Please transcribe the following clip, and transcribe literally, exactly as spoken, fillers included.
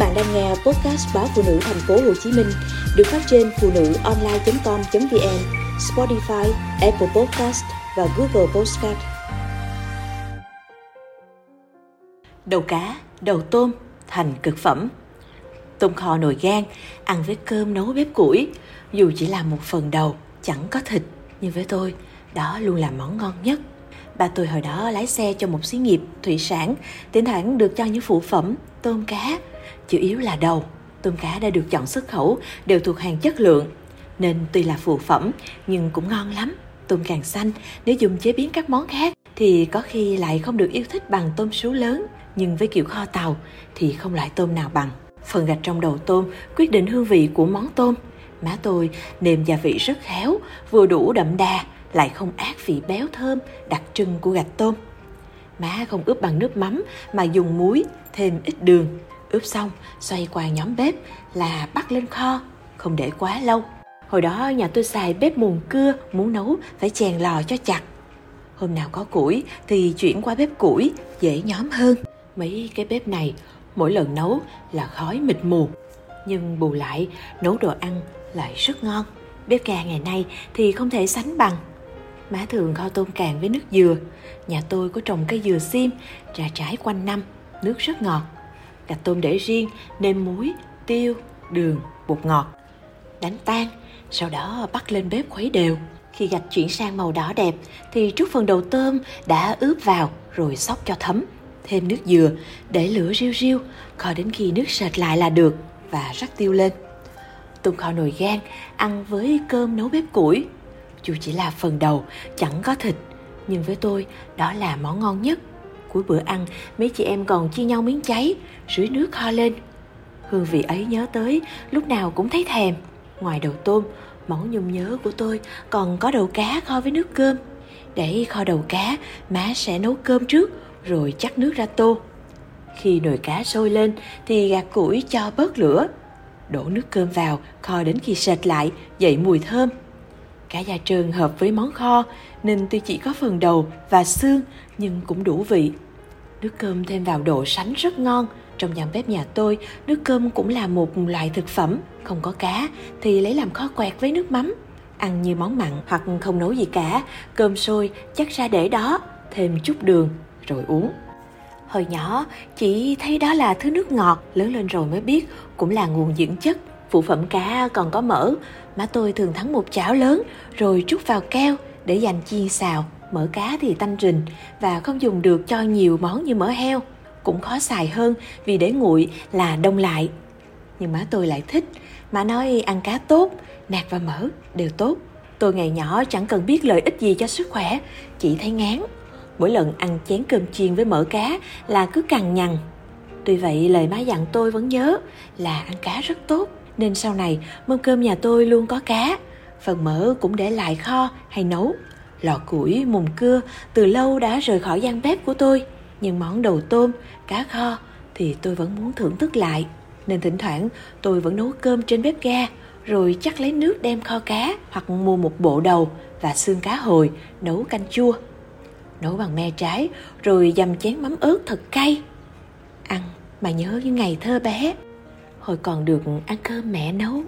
bạn đang nghe podcast Báo Phụ Nữ thành phố Hồ Chí Minh được phát trên phụ nữ online chấm com chấm vn, Spotify, Apple Podcast và Google Podcast. Đầu cá, đầu tôm thành cực phẩm. Tôm kho nồi gan ăn với cơm nấu bếp củi, dù chỉ là một phần đầu chẳng có thịt, nhưng với tôi đó luôn là món ngon nhất. Ba tôi hồi đó lái xe cho một xí nghiệp thủy sản, thỉnh thoảng được cho những phụ phẩm tôm cá, chủ yếu là đầu. Tôm cá đã được chọn xuất khẩu đều thuộc hàng chất lượng, nên tuy là phụ phẩm nhưng cũng ngon lắm. Tôm càng xanh nếu dùng chế biến các món khác thì có khi lại không được yêu thích bằng tôm sú lớn, nhưng với kiểu kho tàu thì không loại tôm nào bằng. Phần gạch trong đầu tôm quyết định hương vị của món tôm. Má tôi nêm gia vị rất khéo, vừa đủ đậm đà, lại không át vị béo thơm đặc trưng của gạch tôm. Má không ướp bằng nước mắm mà dùng muối, thêm ít đường. Ướp xong, xoay qua nhóm bếp là bắt lên kho, không để quá lâu. Hồi đó nhà tôi xài bếp mùn cưa, muốn nấu phải chèn lò cho chặt. Hôm nào có củi thì chuyển qua bếp củi, dễ nhóm hơn. Mấy cái bếp này, mỗi lần nấu là khói mịt mù, nhưng bù lại nấu đồ ăn lại rất ngon. Bếp ga ngày nay thì không thể sánh bằng. Má thường kho tôm càng với nước dừa. Nhà tôi có trồng cây dừa xiêm, ra trái quanh năm, nước rất ngọt. Gạch tôm để riêng, nêm muối, tiêu, đường, bột ngọt. Đánh tan, sau đó bắt lên bếp khuấy đều. Khi gạch chuyển sang màu đỏ đẹp thì trút phần đầu tôm đã ướp vào rồi xóc cho thấm. Thêm nước dừa, để lửa riu riu, kho đến khi nước sệt lại là được và rắc tiêu lên. Tôm kho nồi gan ăn với cơm nấu bếp củi. Dù chỉ là phần đầu, chẳng có thịt, nhưng với tôi đó là món ngon nhất. Cuối bữa ăn, mấy chị em còn chia nhau miếng cháy, rưới nước kho lên. Hương vị ấy nhớ tới, lúc nào cũng thấy thèm. Ngoài đầu tôm, món nhung nhớ của tôi còn có đầu cá kho với nước cơm. Để kho đầu cá, má sẽ nấu cơm trước, rồi chắc nước ra tô. Khi nồi cá sôi lên thì gạt củi cho bớt lửa, đổ nước cơm vào, kho đến khi sệt lại, dậy mùi thơm. Cá da trơn hợp với món kho, nên tuy chỉ có phần đầu và xương nhưng cũng đủ vị. Nước cơm thêm vào độ sánh rất ngon. Trong nhà bếp nhà tôi, nước cơm cũng là một loại thực phẩm. Không có cá thì lấy làm kho quẹt với nước mắm. Ăn như món mặn hoặc không nấu gì cả, cơm sôi chắc ra để đó, thêm chút đường rồi uống. Hồi nhỏ, chỉ thấy đó là thứ nước ngọt, lớn lên rồi mới biết cũng là nguồn dưỡng chất. Phụ phẩm cá còn có mỡ, má tôi thường thắng một chảo lớn rồi trút vào keo để dành chiên xào. Mỡ cá thì tanh rình và không dùng được cho nhiều món như mỡ heo. Cũng khó xài hơn vì để nguội là đông lại. Nhưng má tôi lại thích, má nói ăn cá tốt, nạc và mỡ đều tốt. Tôi ngày nhỏ chẳng cần biết lợi ích gì cho sức khỏe, chỉ thấy ngán. Mỗi lần ăn chén cơm chiên với mỡ cá là cứ cằn nhằn. Tuy vậy lời má dặn tôi vẫn nhớ là ăn cá rất tốt, nên sau này mâm cơm nhà tôi luôn có cá. Phần mỡ cũng để lại kho hay nấu. Lò củi, mùng cưa từ lâu đã rời khỏi gian bếp của tôi, nhưng món đầu tôm, cá kho thì tôi vẫn muốn thưởng thức lại. Nên thỉnh thoảng tôi vẫn nấu cơm trên bếp ga, rồi chắc lấy nước đem kho cá hoặc mua một bộ đầu và xương cá hồi nấu canh chua. Nấu bằng me trái rồi dằm chén mắm ớt thật cay. Ăn mà nhớ như ngày thơ bé, hồi còn được ăn cơm mẹ nấu.